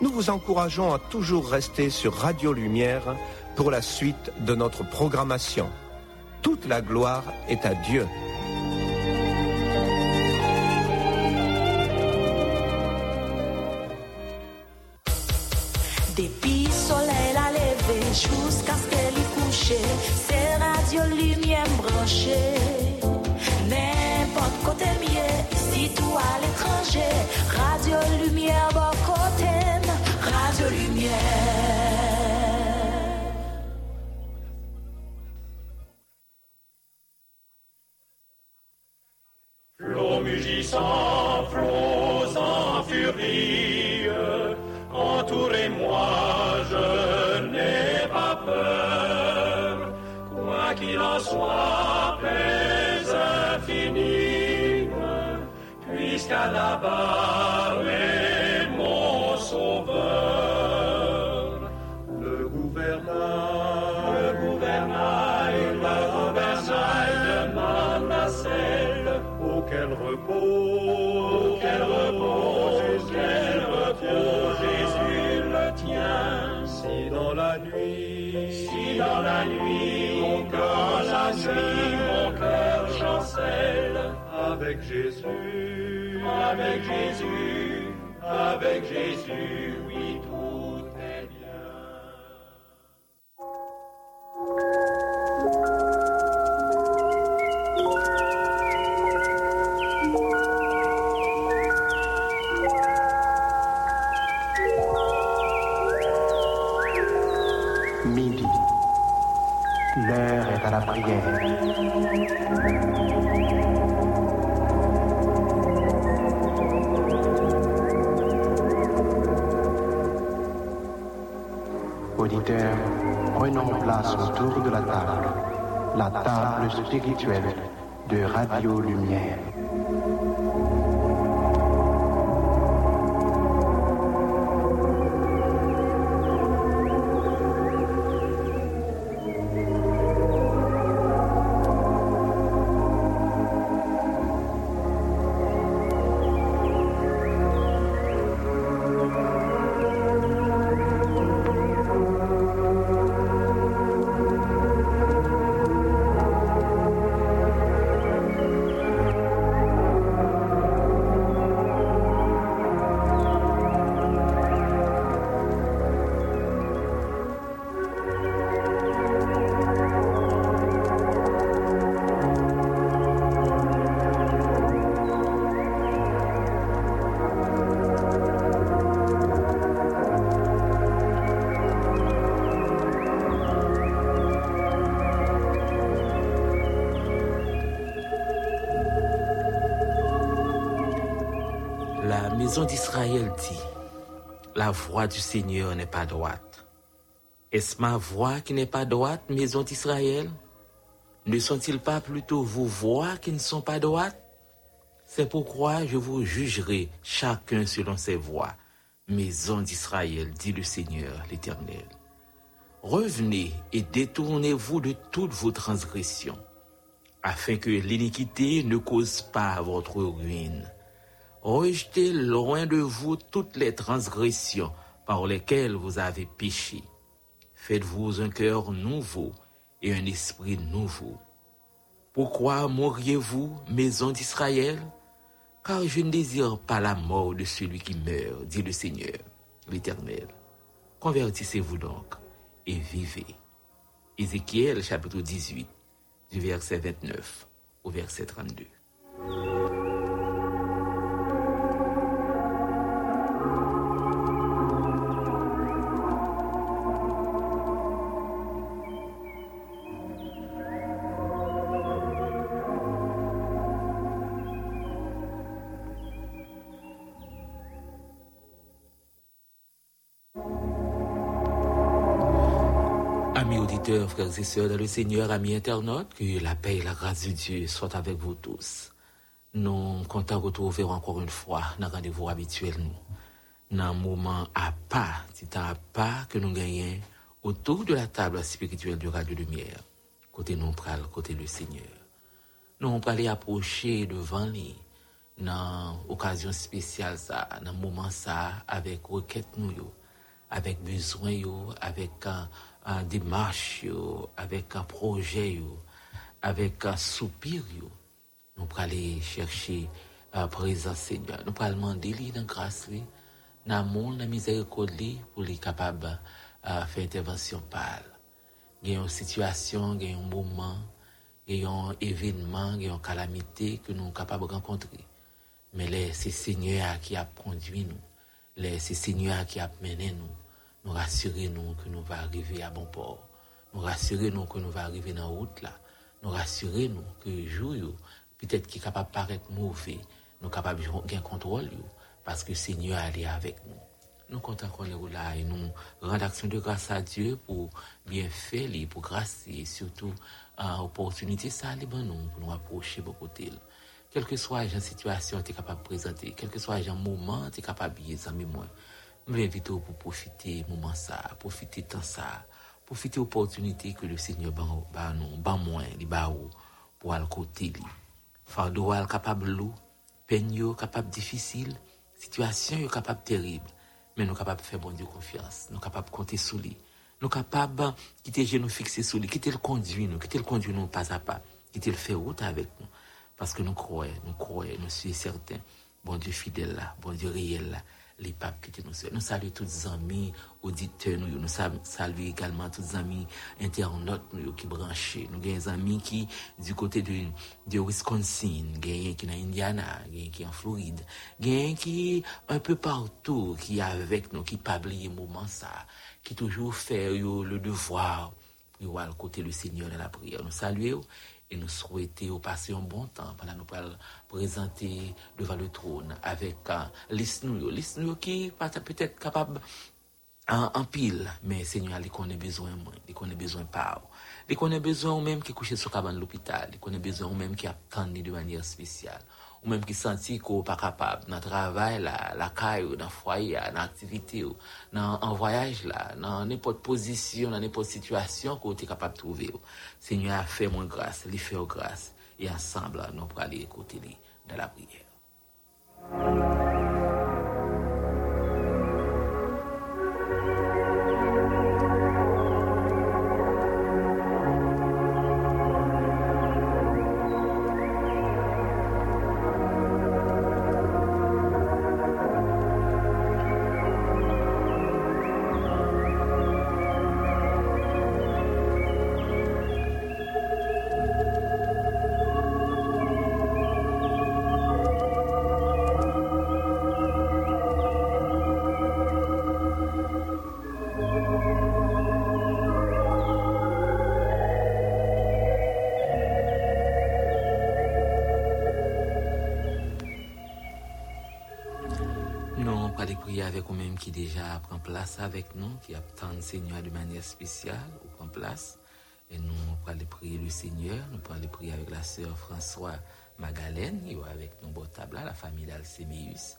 nous vous encourageons à toujours rester sur Radio-Lumière pour la suite de notre programmation. Toute la gloire est à Dieu. Depuis soleil à lever jusqu'à ce qu'elle y couche, c'est Radio-Lumière branchée. N'importe côté mieux. Tout à l'étranger, Radio-Lumière, bon côté, Radio-Lumière. Flots mugissants, flots en furie, entourez-moi, je n'ai pas peur, quoi qu'il en soit, paix infinie. Jusqu'à là-bas est mon sauveur. Le gouvernail de ma nacelle, auquel repose Jésus le tien. Si dans la nuit, mon cœur chancelle, avec Jésus, oui, tout est bien. Midi, l'heure est à la prière. Auditeurs, prenons place autour de la table spirituelle de Radio-Lumière. La maison d'Israël dit, la voie du Seigneur n'est pas droite. Est-ce ma voie qui n'est pas droite, maison d'Israël? Ne sont-ils pas plutôt vos voies qui ne sont pas droites? C'est pourquoi je vous jugerai chacun selon ses voies, maison d'Israël, dit le Seigneur l'Éternel. Revenez et détournez-vous de toutes vos transgressions, afin que l'iniquité ne cause pas votre ruine. Rejetez loin de vous toutes les transgressions par lesquelles vous avez péché. Faites-vous un cœur nouveau et un esprit nouveau. Pourquoi mourriez-vous, maison d'Israël? Car je ne désire pas la mort de celui qui meurt, dit le Seigneur, l'Éternel. Convertissez-vous donc et vivez. Ézéchiel chapitre 18, du verset 29 au verset 32. auditeurs, frères et sœurs dans le Seigneur, amis internautes, que la paix et la grâce de Dieu soient avec vous tous. Nous comptons retrouver encore une fois dans rendez-vous habituel nous. Dans un moment à part, c'est un pas que nous gagnons autour de la table spirituelle de Radio-Lumière. Côté nous pral, côté le Seigneur. Nous on pral approcher devant lui dans occasion spéciale ça, dans moment ça avec requête nous yo, avec besoin yo, avec en démarche yo, avec un projet yo, avec un soupir yo. Nous pral chercher présence Seigneur. Nous pral demander lui dans grâce lui, dans amour, dans miséricorde lui pour lui capable faire intervention par. Il y a une situation, il y a un moment, il y a un événement, il y a une calamité que nous sommes capables de rencontrer. Mais c'est le Seigneur qui a conduit nous. C'est le Seigneur qui a mené nous. Nous rassurons que nous va arriver à bon port. Nous rassurons que nous va arriver dans la route là. Nous rassurons que le jour peut-être qui est capable de paraître mauvais, nous sommes capables de gagner contrôle parce que le Seigneur est avec nous. Nous comptons qu'on est là et nous rendons action de grâce à Diue pour bien faire, pour gracier, surtout opportunité ça les bon nous pour nous approcher beaucoup d'elle. Quel que soit la situation tu es capable de présenter, quel que soit le moment tu es capable de biaiser mes moi. Je vous invite pour profiter moment ça, profiter temps ça, profiter opportunité que le Seigneur ban nous, ban moi, li ba ou pour al côté li. Fardeau al capable lou, peine yo capable difficile, situation yo capable terrible. Mais nous capables de faire bon Dieu confiance, nous capables de compter sur lui, nous capables quitter genoux fixés sur lui, quitter le conduit nous pas à pas, quitter le faire route avec nous, parce que nous croyons, nous sommes certains, bon Dieu fidèle là, bon Dieu réel là, les papes quitter nous. Nous saluons tous les amis auditeurs, nous saluons également tous les amis internautes nous qui branchés, nous gagnons des amis qui du côté de Wisconsin, gagnent qui dans Indiana, gagnent qui en Floride, gagnent qui un peu partout qui avec nous qui pas oublier moment ça, qui toujours fait le devoir pour voir le côté du Seigneur dans la prière. Nous saluons et nous souhaitons passer un bon temps pendant nous présenter devant le trône avec les nous qui peut-être capable en pile, mais Seigneur il connaît besoin moi, il connaît besoin pas, il connaît besoin même qui couché sur cabane l'hôpital, il connaît besoin même qui attendait de manière spéciale, ou même qui sentit qu'on pas capable dans travail là, la caille, dans foyer, dans activité, dans en voyage là, dans n'importe position, dans n'importe situation qu'on était capable de trouver. Seigneur a fait mon grâce, il fait grâce et ensemble nous pour aller écouter lui dans la prière. Avec vous-même qui déjà prend place avec nous, qui attend le Seigneur de manière spéciale, ou prend place, et nous on aller prier le Seigneur, nous on aller prier avec la sœur François Magalène, qui est avec nous au table la famille d'Alcéméus,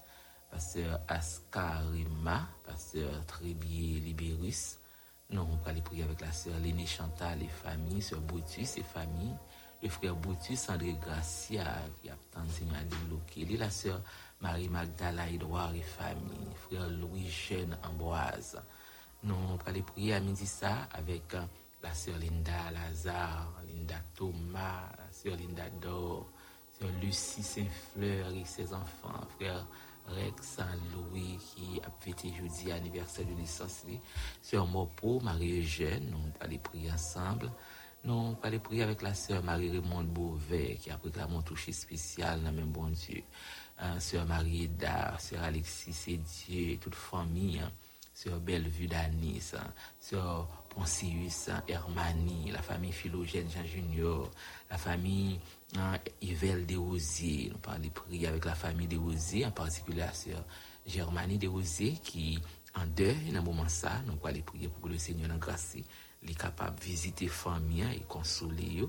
pasteur Ascarima, pasteur Trébier Libérus, nous on aller prier avec la sœur Léné Chantal et famille, sœur Boutus et famille, le frère Boutus, André Gracia, qui attend le Seigneur de bloquer, la sœur Marie Magdala, Edouard et famille, frère Louis-Jeune Amboise. Nous allons prier à midi ça avec la sœur Linda Lazare, Linda Thomas, la sœur Linda Dor, sœur Lucie Saint-Fleur et ses enfants, frère Rex Saint-Louis qui a fêté jeudi anniversaire de naissance, sœur Mopo, Marie-Eugène, nous allons prier ensemble. Nous allons prier avec la sœur Marie-Raymond Beauvais qui a réclamé un toucher spécial dans le même bon Dieu. Sœur Marie-Eda, sœur Alexis Sédier, toute famille, sœur Bellevue d'Anis, sœur Poncius Hermani, la famille Philogène Jean Junior, la famille Yvel Desrosiers. Nous parlons de prier avec la famille Desrosiers, en particulier la sœur Germanie Desrosiers qui en deuil, dans un moment ça, nous allons prier pour que le Seigneur l'engracie les capables visiter famille et consoler.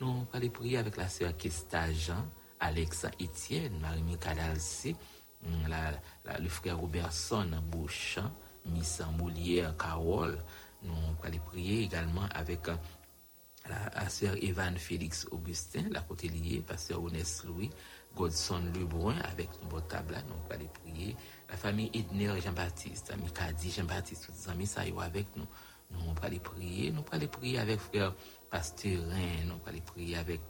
Nous allons aller prier avec la sœur Kestajan, Alexa Etienne, Marie-Mie Kadalsi, le frère Robertson Beauchamp, Miss Molière Carole. Nous allons aller prier également avec la sœur Evan Félix Augustin, la côté liée, pasteur Honest Louis, Godson Lebrun, avec notre table, nous allons prier. La famille Edner Jean-Baptiste, Mikadi Jean-Baptiste, tous les amis, ça y est avec nous. Nous allons prier. Nous allons prier avec frère Pastorin. Nous allons prier avec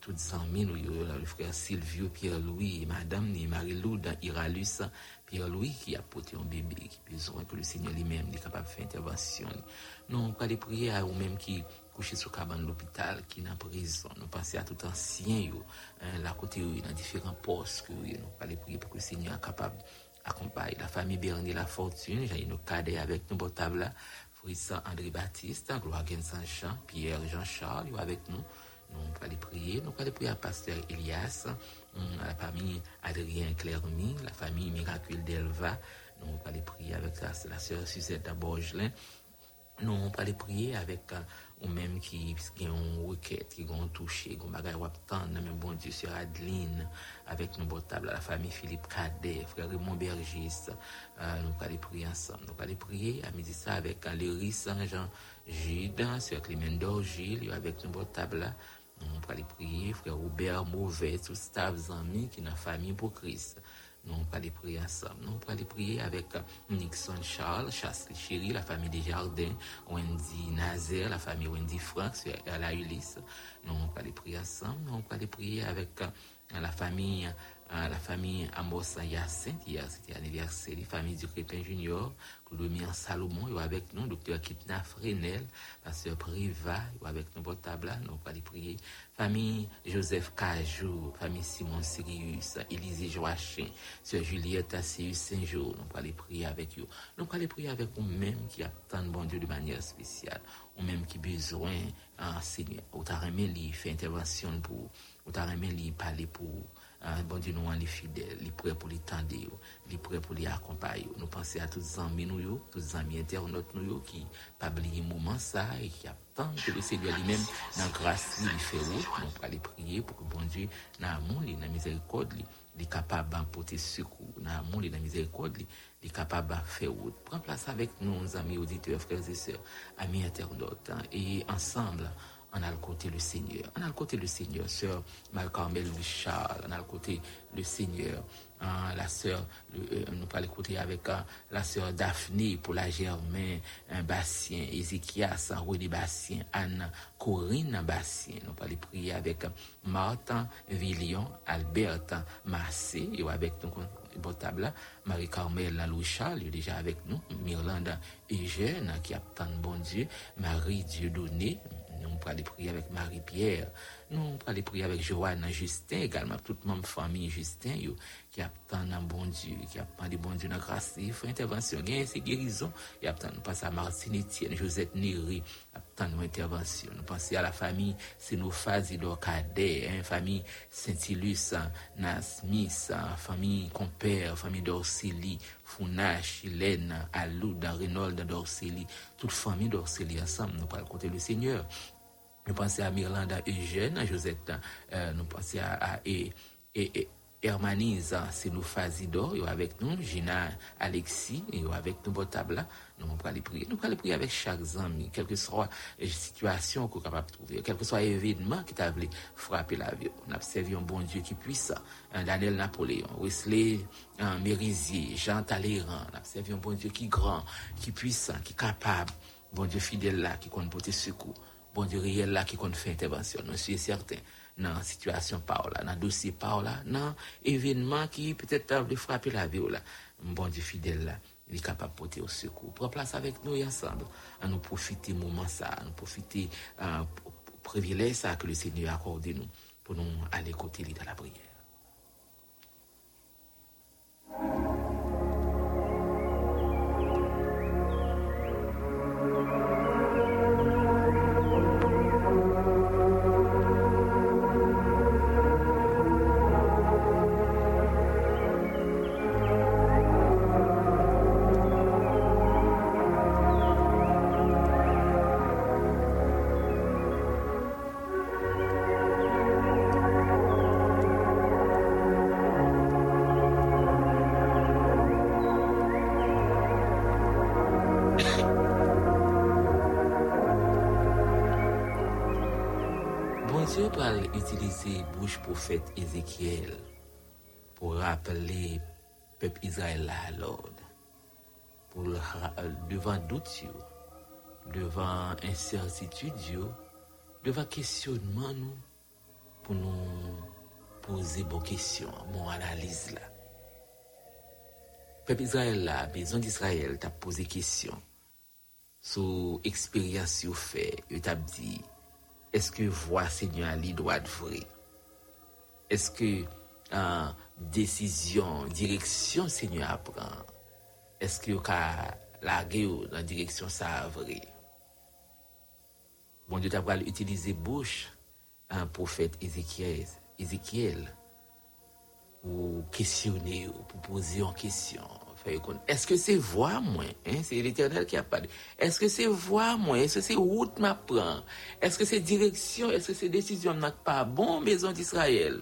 tous les amis, le frère Silvio, Pierre-Louis, Madame Marie-Lou, Iralus, Pierre-Louis qui a porté un bébé qui a besoin que le Seigneur lui-même est capable de faire intervention. Nous allons prier à eux-mêmes qui couché sur cabane de l'hôpital, qui est en prison. Nous passons à tout ancien, là côté, dans différents postes. Nous allons prier pour que le Seigneur est capable d'accompagner la famille Bernier La Fortune. J'ai nos cadets avec nous, Botavla, Frissa André Baptiste, Gloire Saint-Jean, Pierre Jean-Charles, avec nous. Nous allons prier. Nous allons prier à Pasteur Elias, à la famille Adrien Clermy, la famille Miracule Delva. Nous allons prier avec la sœur Suzette Borgelin. Nous allons prier avec ou même qui ont requête, qui ont touché, qui ont bagay wap tan, même bon Dieu sur Adeline, avec nos botables, la famille Philippe Cadet, frère Raymond Bergis, nous allons prier ensemble. Nous allons prier à midi ça avec Léry Saint-Jean Gide, sur Clément Dorgil, avec nos botables. Nous allons prier, frère Robert Mauvais, tous staffs amis qui n'ont famille pour Christ. Nous allons prier ensemble. Nous allons prier avec Nixon Charles, Chasley Chéri, la famille Desjardins, Wendy Nazer, la famille Wendy Franck, sur la Ulysse. Nous allons prier ensemble. Nous allons prier avec la famille Amos Hyacinthe. Hier, c'était l'anniversaire. La famille du Crépin Junior, Clodomir Salomon, avec nous. Docteur Kipna Fresnel, pasteur Priva, avec nous. Botabla, nous allons prier. Famille Joseph Cajou, famille Simon Sirius, Élisée Joachim, Sœur Juliette Asseus Saint-Jour, nous allons prier avec eux. Nous allons prier avec vous-même qui attendent bon Dieu de manière spéciale, ou même qui besoin Seigneur. Ou t'as aimé lui faire intervention pour, ou t'as aimé lui parler pour, bon Dieu nous en les fidèles, les prêts pour les tendre, les prêts pour les accompagner. Nous pensons à tous les amis nous, tous les amis internautes nous qui pas oublier moment ça et qui attendent que le Seigneur lui-même dans grâce lui fait route. Nous allons prier pour que bon Dieu dans l'amour, dans la miséricorde, il est capable d'apporter secours. Dans l'amour, dans la miséricorde, il est capable de faire route. Prends place avec nous, nos amis auditeurs, frères et sœurs, amis internautes, et ensemble. On a le côté le Seigneur. On a le côté le Seigneur. Sœur Marie-Carmel Richard. On a le côté le Seigneur. La sœur, nous allons écouter avec la sœur Daphné, Paula Germain, Bastien, Ézéchias, René Bastien, Anne, Corinne Bastien. Nous allons prier avec Martin Villion, Albert Marcé, et avec nous, Botabla, Marie-Carmel Laloucha, elle est déjà avec nous, Myrlanda Eugène, qui attend bon Dieu, Marie Dieudonné. Nous allons prier avec Marie-Pierre. Nous allons prier avec Joanne Justin, également toute ma famille Justin, qui attend un bon Dieu, qui attend des bons dieux dans la grâce, il faut intervention, gain, c'est guérison. Nous pensons à Martine Etienne, Josette Néry, attend nos interventions. Nous pensons à la famille Sénophasie d'Orcadet, famille Saint-Ilus, Nasmis, famille Compère, famille d'Orcélie, Founa, Chilène, Alouda, Reynold d'Orcélie, toute famille d'Orcélie ensemble, nous parlons côté le Seigneur. Nous pensons à Myrlanda Eugène, à Josette, nous pensons à Hermanise, c'est nous Fazidor, yo avec nous, Gina Alexis, yo avec nous, Botabla, nous allons aller prier. Nous allons prier avec chaque ami, quelle que soit la situation qu'on est capable de trouver, quel que soit l'événement qui t'a voulu frapper la vie. On a servi un bon Dieu qui est puissant, Daniel Napoléon, Wesley Mérisier, Jean Talleyrand, on a servi un bon Dieu qui est grand, qui est puissant, qui est capable, bon Dieu fidèle là, qui compte porter secours, bon Dieu réel là, qui compte faire intervention, nous sommes certains. Dans situation Paola, dans dossier Paola, dans événement qui peut-être a de frapper la vie là, bon Dieu fidèle là, il est capable de porter au secours. Prends place avec nous et ensemble, à nous profiter moment ça, à nous profiter privilège ça que le Seigneur a accordé nous pour nous aller côté lui dans la prière. utiliser bouche prophète Ézéchiel pour rappeler peuple Israël à l'ordre, pour devant doute, devant incertitude, devant questionnement nous, pour nous poser bonnes questions, mon analyse là. Peuple Israël là, maison d'Israël t'a posé question sur expérience qu'il fait, il t'a dit est-ce que voix Seigneur li doit vrai? Est-ce que décision, direction Seigneur apprend? Est-ce que ka la gueule dans direction ça vrai? Bon Dieu t'a pas utiliser bouche un prophète Ézéchiel pour questionner, pour poser en question. Est-ce que c'est voix moi hein? C'est l'Éternel qui a parlé. Est-ce que c'est voix moi? Est-ce que c'est route m'a prend? Est-ce que c'est direction? Est-ce que c'est décision n'a pas bon maison d'Israël?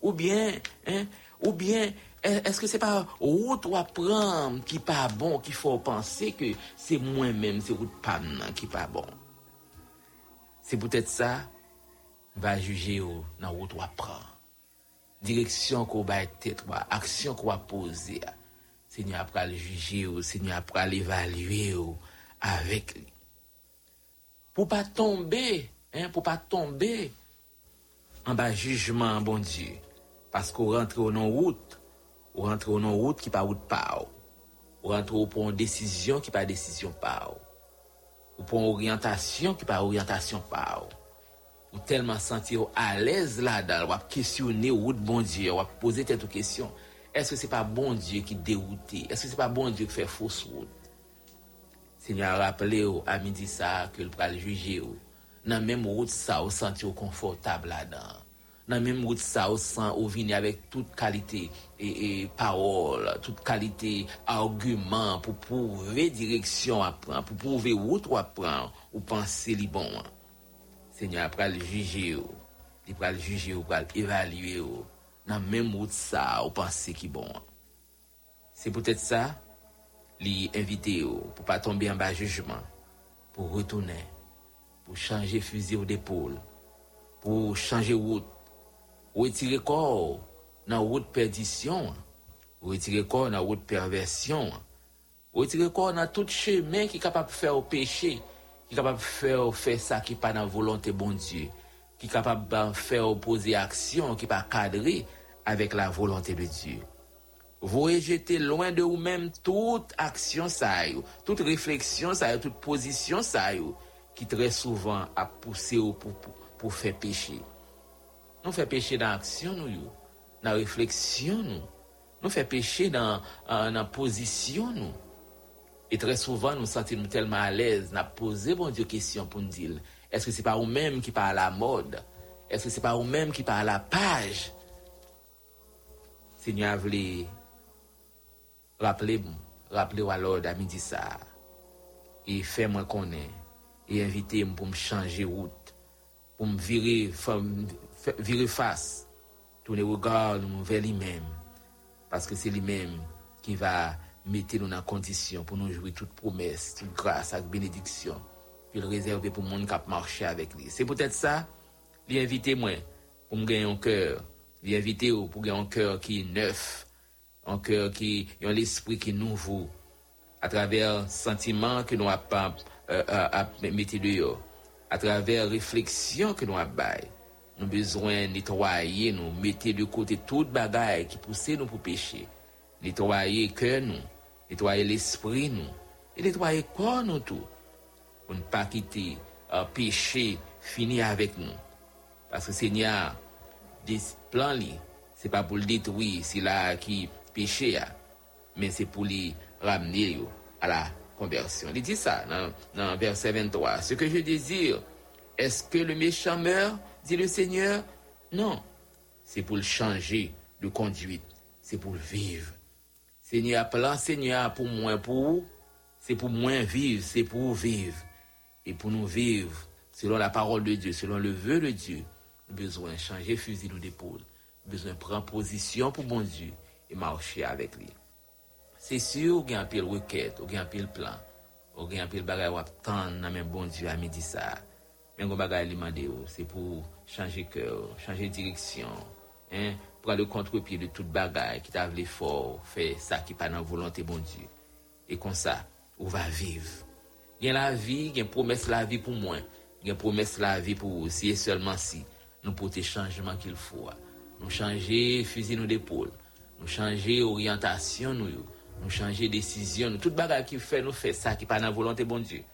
Ou bien hein? Ou bien est-ce que c'est pas route ou prend qui pas bon qu'il faut penser que c'est moi même c'est route pas qui pas bon? C'est peut-être ça va juger ou dans route ou prend. Direction qu'on va tête ou action qu'on va poser. Seigneur après le juger ou Seigneur après l'évaluer ou avec lui. Pour pas tomber en bas jugement bon Dieu parce qu'on rentre au non route, on rentre au non route qui pas route pas. On rentre au point décision qui pas décision pas. Ou point orientation qui pas orientation pas. Ou tellement sentir à l'aise là-dedans, ou à questionner route bon Dieu, ou à poser tête aux questions. Est-ce que c'est pas bon Dieu qui déroute? Est-ce que c'est pas bon Dieu qui fait fausse route? Seigneur rappelez à midi ça que le pral juger dans même route ça au sentir confortable là-dedans. Dans même route ça au sent au venir avec toute qualité et parole, toute qualité argument pour prouver direction à prendre, pour prouver route ou à prendre ou penser li bon. Seigneur pral juger, il pral juger ou pral évaluer dans même route ça ou penser qui bon c'est peut-être ça li invité pour pas tomber en bas jugement pour retourner pour changer fusil ou d'épaule pour changer route retirer corps dans route perdition retirer corps dans route perversion retirer corps dans tout chemin qui capable faire au péché qui capable faire ça qui pas dans volonté bon Dieu qui capable faire opposer action qui pas cadrer avec la volonté de Dieu. Vous rejetez loin de vous-même toute action ça, toute réflexion ça, toute position ça qui très souvent a poussé pour faire péché. Nous fait péché dans action nous, dans réflexion nous. Nous fait péché dans position nous. Et très souvent nous sentons tellement à l'aise, n'a poser bon Dieu question pour nous dire est-ce que c'est pas vous-même qui parle à la mode? Est-ce que c'est pas vous-même qui parle à la page? Seigneur voulait rappeler à l'ordre à midi ça et faire moi connaître et inviter pour me changer route pour me virer face tourner regard nous vers lui-même parce que c'est lui-même qui va mettre nous dans condition pour nous jouer toute promesse, toute grâce avec bénédiction. Puis le réserver pour monde qui a marché avec lui. C'est peut-être ça, lui inviter moi pour me gagner un cœur, lui inviter pour gagner un cœur qui est neuf, un cœur qui a l'esprit qui est nouveau à travers sentiments que nous a mettre dehors, à travers réflexion que nous a bail. Nous besoin nettoyer nous, mettre de côté toute bagaille qui poussait nous pour pécher, nettoyer cœur nous, nettoyer l'esprit nous, et nettoyer corps nous tout. Pour ne pas quitter un péché fini avec nous parce que Seigneur des plans li c'est pas pour le détruire c'est là qui péché mais c'est pour lui ramener à la conversion. Il dit ça dans verset 23 ce que je désire est-ce que le méchant meurt dit le Seigneur non c'est pour le changer de conduite c'est pour le vivre Seigneur plan Seigneur pour moi pour c'est pour moi vivre c'est pour vivre et pour nous vivre selon la parole de Dieu, selon le vœu de Dieu, nous besoin changer fusil ou d'épaule, besoin prendre position pour bon Dieu et marcher avec lui. C'est sûr, on a un pile requête, on a un pile plan, on a un pile bagaille ou attendre dans même bon Dieu à midi ça. mais on bagaille li mandé c'est pour changer cœur, changer direction, hein, pour aller contre-pied de toute bagaille qui t'a voulu fort, faire ça qui pas dans volonté bon Dieu. Et comme ça, on va vivre. Il y a la vie, il y a promesse la vie pour moi, il y a promesse la vie pour vous, si et seulement si nous porter changement qu'il faut. Nous changer fusil nous d'épaule, nous changer orientation nous, nous changer décision, toute bagaille qui fait nous fait ça qui pas dans volonté bon Dieu.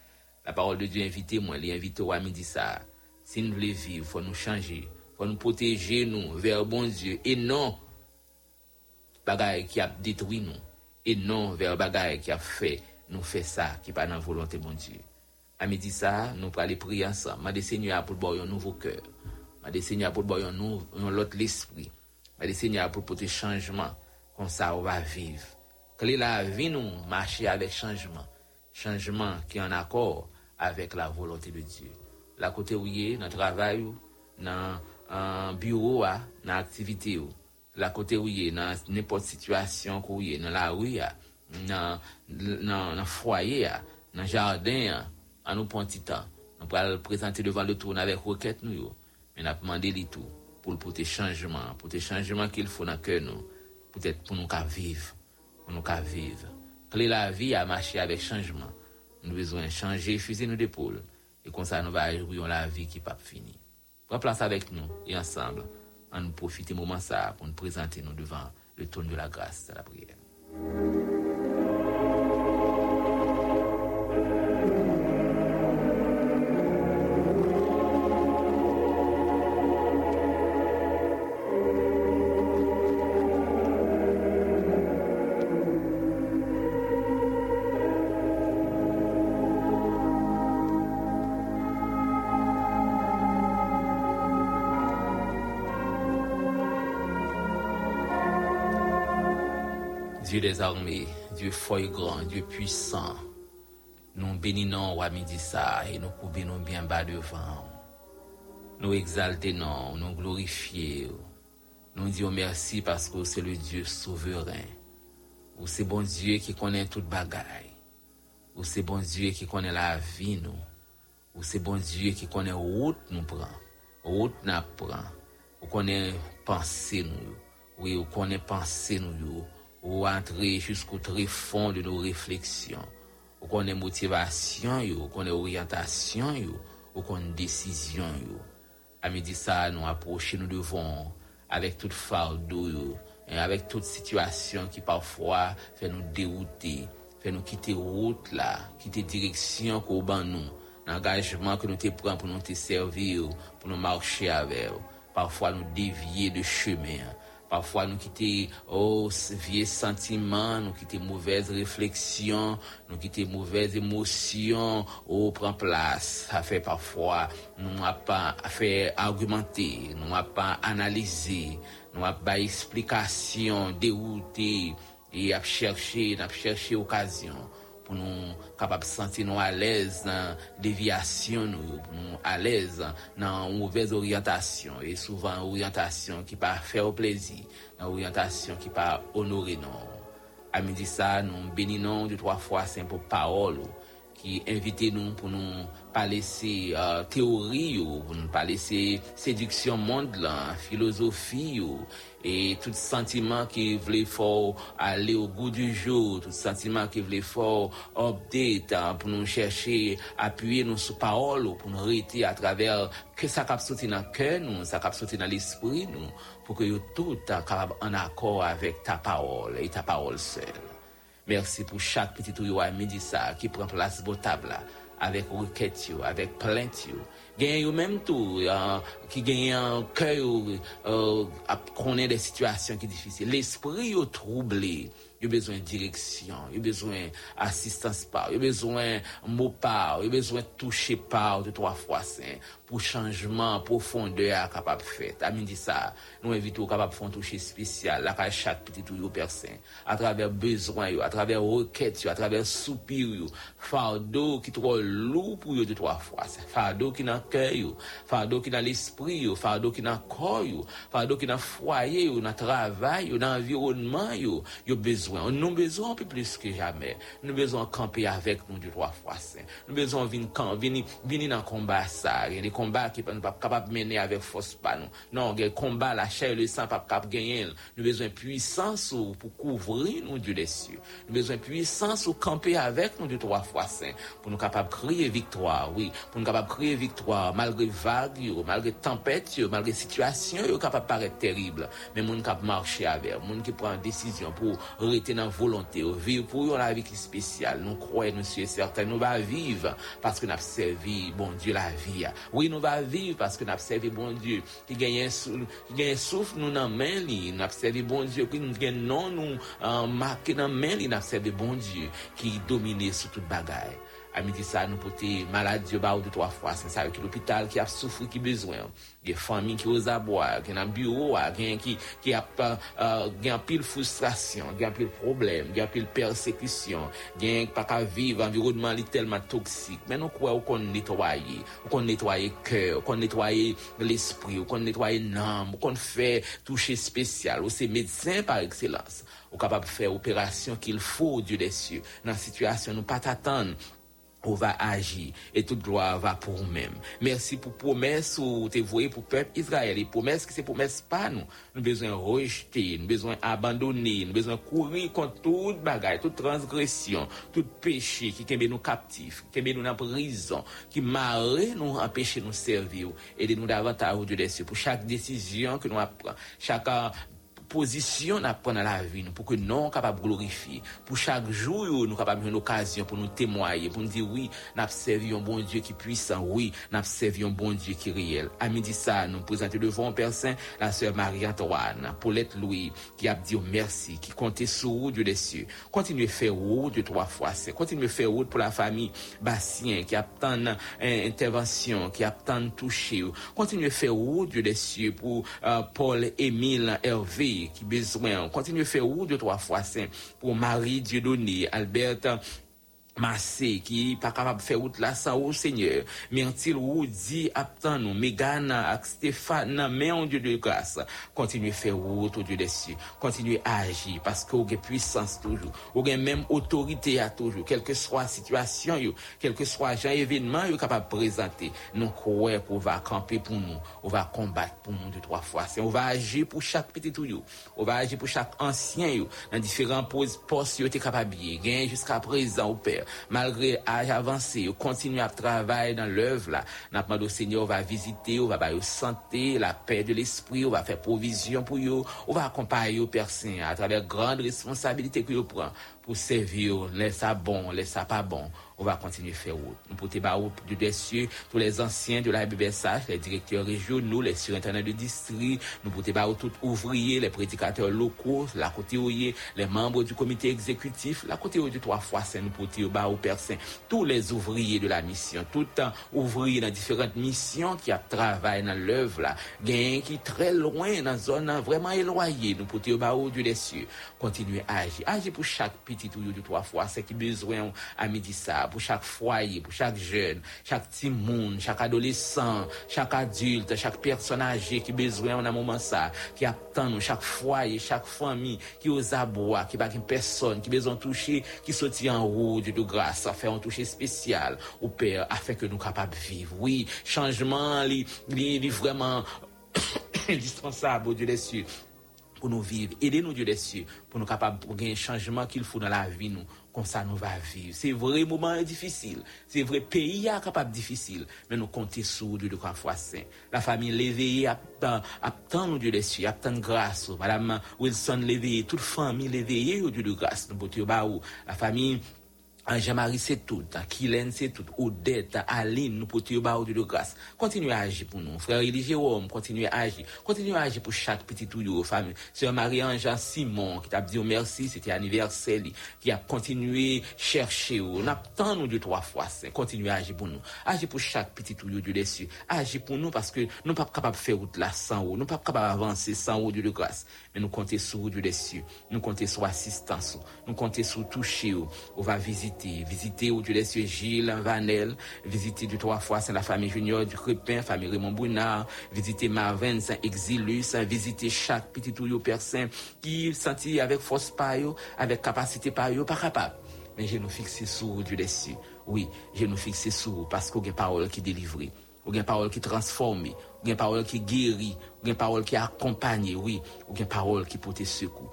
La parole de Dieu invite moi, les invite à midi ça. Si nous voulons vivre, faut nous changer, faut nous protéger nous vers bon Dieu et non bagaille qui a détruit nous et non vers bagaille qui a fait nous fait ça qui pas dans volonté bon Dieu. À midi ça, nous allons prier ensemble. M'a dit Seigneur pour boire un nouveau cœur. M'a dit Seigneur pour boire un autre l'esprit. M'a dit Seigneur pour porter changement comme ça on va vivre. Clé la vie nous marcher avec changement. Changement qui est en accord avec la volonté de Dieu. La côté où il est, dans le travail, dans un bureau, dans l'activité. La côté où il est, dans n'importe situation où il est, dans la rue, dans le foyer, dans le jardin, à nous prendre du temps. Nous allons le présenter devant le trône avec requête nous. Mais nous allons demander les tout pour tes changements, pour tes changements qu'il faut dans le cœur nous. Peut-être pour nous vivre, pour nous vivre. Clé la vie à marcher avec changement. Nous avons besoin de changer, fuser nos épaules. Et comme ça, nous allons jouir la vie qui n'est pas finie. Prends place avec nous et ensemble, on nous profite du moment ça pour nous présenter nous devant le trône de la grâce de la prière. Dieu des armées, Dieu fort et grand, Dieu puissant, nous bénissons à midi ça et nous courbons bien bas devant. Nous exaltons, nous glorifions, nous disons merci parce que c'est le Dieu souverain. Ou c'est bon Dieu qui connaît toute bagaille. Ou c'est bon Dieu qui connaît la vie nous. Ou c'est bon Dieu qui connaît route nous prend, route nous prend. Ou connaît pensée nous. Oui, ou connaît pensée nous. Ou entrer jusqu'au très fond de nos réflexions. Ou qu'on ait motivation, ou qu'on ait orientation, ou qu'on ait décision. À midi ça, nous approcher nous devons avec toute fardeau, avec toute situation qui parfois fait nous dérouter, fait nous quitter route là, quitter direction qu'on ban nous, l'engagement que nous te prend pour nous te servir, pour nous marcher avec. Parfois nous dévier de chemin. Parfois, nous quittons vieux sentiments, nous quittons mauvaises réflexions, nous quittons mauvaises émotions, prend place. Ça fait parfois, nous n'a pas fait argumenter, nous n'a pas analyser, nous n'a pas explication, dérouter, et à chercher, occasion pour nous capable de sentir nous à l'aise dans déviation nous, pour nous à l'aise dans mauvaise orientation et souvent orientation qui pas faire plaisir, dans orientation qui pas honorer non. À midi ça nous bénissons de trois fois saint pour parole qui invite nous pour nous pas laisser théorie ou pour nous pas laisser séduction monde là, philosophie et tout sentiment qui voulait fort aller au goût du jour, tout sentiment qui voulait fort update pour nous chercher appuyer nous sur parole pour nous arrêter à travers que ça cap sorti dans cœur nous, ça cap sorti dans l'esprit nous pour que tout capable en accord avec ta parole et ta parole seule. Merci pour chaque petit tuyau à midi ça qui prend place beau table là avec requête avec plainte gagne même tout qui gagne un cœur connaît des situations qui difficiles l'esprit au troublé il a besoin de direction il a besoin assistance par il a besoin mot par il a besoin toucher par de trois fois saint pour changement profondeur capable fait à midi ça nous invitons capable font toucher spécial la à chaque petit tout personne à travers besoin à travers requête à travers soupir fardeau qui trop lourd pour de trois fois fardeau qui dans cœur fardeau qui dans l'esprit fardeau qui dans corps fardeau qui dans foyer dans travail dans environnement il a besoin besoin. Nous besoin un peu plus que jamais. Nous besoin camper avec nous du trois fois saint. Nous besoin venir dans combat ça, les combats qui nous pas capable mener avec force pas nous. Non, les combats la chair et le sang pas capable gagner. Nous besoin puissance pour couvrir nous du cieux. Nous besoin puissance pour camper avec nous du trois fois saint pour nous capable crier victoire, oui, pour nous capable crier victoire malgré vagues, malgré tempêtes, malgré situations capable paraître terrible, mais moun cap marcher avec, moun qui prend décision pour rester dans volonté, vivre pour la vie qui spéciale. Nous croyons, nous sommes certains, nous va vivre parce que nous avons servi bon Dieu la vie. Oui, nous va vivre parce que nous avons servi bon Dieu qui gagne souffle nous dans main li, nous avons servi bon Dieu qui nous gagne non nous marqué dans main li, nous avons servi bon Dieu qui domine sur toute bagaille. Amitié ça nous porter maladie ba de trois fois c'est ça que l'hôpital qui a souffri qui besoin des familles qui aux abois qui dans bureau qui a gain pile frustration gain pile problème gain pile persécution gain pas qu'à vivre environnement li tellement toxique mais nous croit qu'on nettoyer cœur qu'on nettoyer l'esprit qu'on nettoyer l'âme qu'on fait toucher spécial ou c'est médecin par excellence ou capable faire opération qu'il faut Dieu des cieux dans situation nous pas t'attendre on va agir et toute gloire va pour nous-mêmes. Merci pour promesse ou t'es voué pour peuple Israël. Et promesse qui c'est promesse pas nous. Nous besoin rejeter, nous besoin abandonner, nous besoin courir contre toute bagaille, toute transgression, tout péché qui kembe nous captifs, qui kembe nous en prison, qui marre nous empêcher nous servir. Aidez nous davantage au Dieu des cieux pour chaque décision que nous apprenons, chaque position n'a prendre la vie pour que non capable glorifier pour chaque jour nous capable une occasion pour nous témoigner pour nous dire oui n'a servi un bon Dieu qui puissant oui n'a servi un bon Dieu qui réel. À midi ça nous présenter devant Père Saint la sœur Marie Antoine Paulette Louis qui a dit merci qui comptait sur vous Dieu des cieux continuez faire route de trois fois c'est continuez faire route pour la famille Bastien qui attend intervention qui attend toucher continuez faire route Dieu des cieux pour Paul Émile Hervé qui besoin continue faire route de trois fois saint pour Marie Dieudonné Albert Massé qui pas capable faire route là sans au Seigneur Myrtille Roudi attend nous Mégane avec Stéphane mais on Dieu de grâce continue faire route au Dieu des cieux continue à agir parce que vous avez puissance toujours vous avez même autorité à toujours quelle que soit situation quel que soit genre événement vous capable présenter nous croire qu'on va camper pour nous on va combattre pour nous de trois fois c'est on va agir pour chaque petit tout on va agir pour chaque ancien dans différents postes vous êtes capable gain jusqu'à présent au Père malgré âge avancé, continue à travailler dans l'œuvre là. N'a demandé au Seigneur, on va visiter, on va bailler santé, la paix de l'esprit, on va faire provision pour eux, on va accompagner au Père Saint à travers grande responsabilité que vous prend pour servir, laisse ça bon, laisse ça pas bon. On va continuer faire route. Nous porter ba route de des cieux, tous les anciens de la BBSH, les directeurs régionaux, les surintendants de district, nous porter ba route tout ouvriers, les prédicateurs locaux, la côté oyé, les membres du comité exécutif, la côté de trois fois saint nous porter ba au Père Saint, tous les ouvriers de la mission, tout temps ouvriers dans différentes missions qui a travaillé dans l'œuvre là, gain qui très loin dans zone vraiment éloignée, nous porter ba au Dieu des cieux. Continuer à agir, agir pour chaque petit tuyau de trois fois saint qui besoin à midi ça. Pour chaque foyer, pour chaque jeune, chaque petit monde, chaque adolescent, chaque adulte, chaque personne âgée qui besoin en un moment ça, qui attend chaque foyer, chaque famille, qui aux abois, qui pas une personne, qui besoin toucher, qui sortit en haut de grâce, à faire un toucher spécial au Père, afin que nous capables vivre. Oui, changement, il est vraiment indispensable au Dieu des cieux pour nous vivre. Aidez-nous Dieu des cieux pour nous capables pour gagner un changement qu'il faut dans la vie nous. Comme ça nous va vivre. C'est vrai moment difficile, c'est vrai pays a capable difficile, mais nous compter sur Dieu de trois fois saint. La famille Léveillé attend nous Dieu des cieux, attend grâce. Madame Wilson Léveillé, toute famille Léveillé au Dieu de grâce, nous porter baou. La famille Jean-Marie c'est tout, Kylen c'est tout, Odette, Aline, nous porter au Dieu de grâce. Continuez à agir pour nous, frère Élie Jérôme, continuez à agir pour chaque petit touyo, famille. Sœur Marie-Ange Simon qui t'a dit merci, c'était anniversaire qui a continué chercher, on attend nous deux trois fois, continuez à agir pour nous. Agir pour chaque petit touyo Dieu des cieux. Agir pour nous parce que nous pas capable faire route là sans nous pas capable avancer sans Dieu de grâce. Mais nous compter sur Dieu des cieux, nous compter sur assistance, nous compter sur toucher, on va visiter visiter. Visiter où tu laisses Gilles, Vanel, visiter du 3 fois, c'est la famille Junior, du Crépin, famille Raymond Bounard, visiter Marvin, Exilus, visiter chaque petit touillot persin qui sentit avec force par eux, avec capacité par eux, pas capable. Mais je nous fixe sur du laisser. Oui, je nous fixe sur parce qu'il y a une parole qui délivre, il y a une parole qui transforme, il y a une parole qui guérit, il y a une parole qui accompagne, oui, il y a une parole qui porte secours.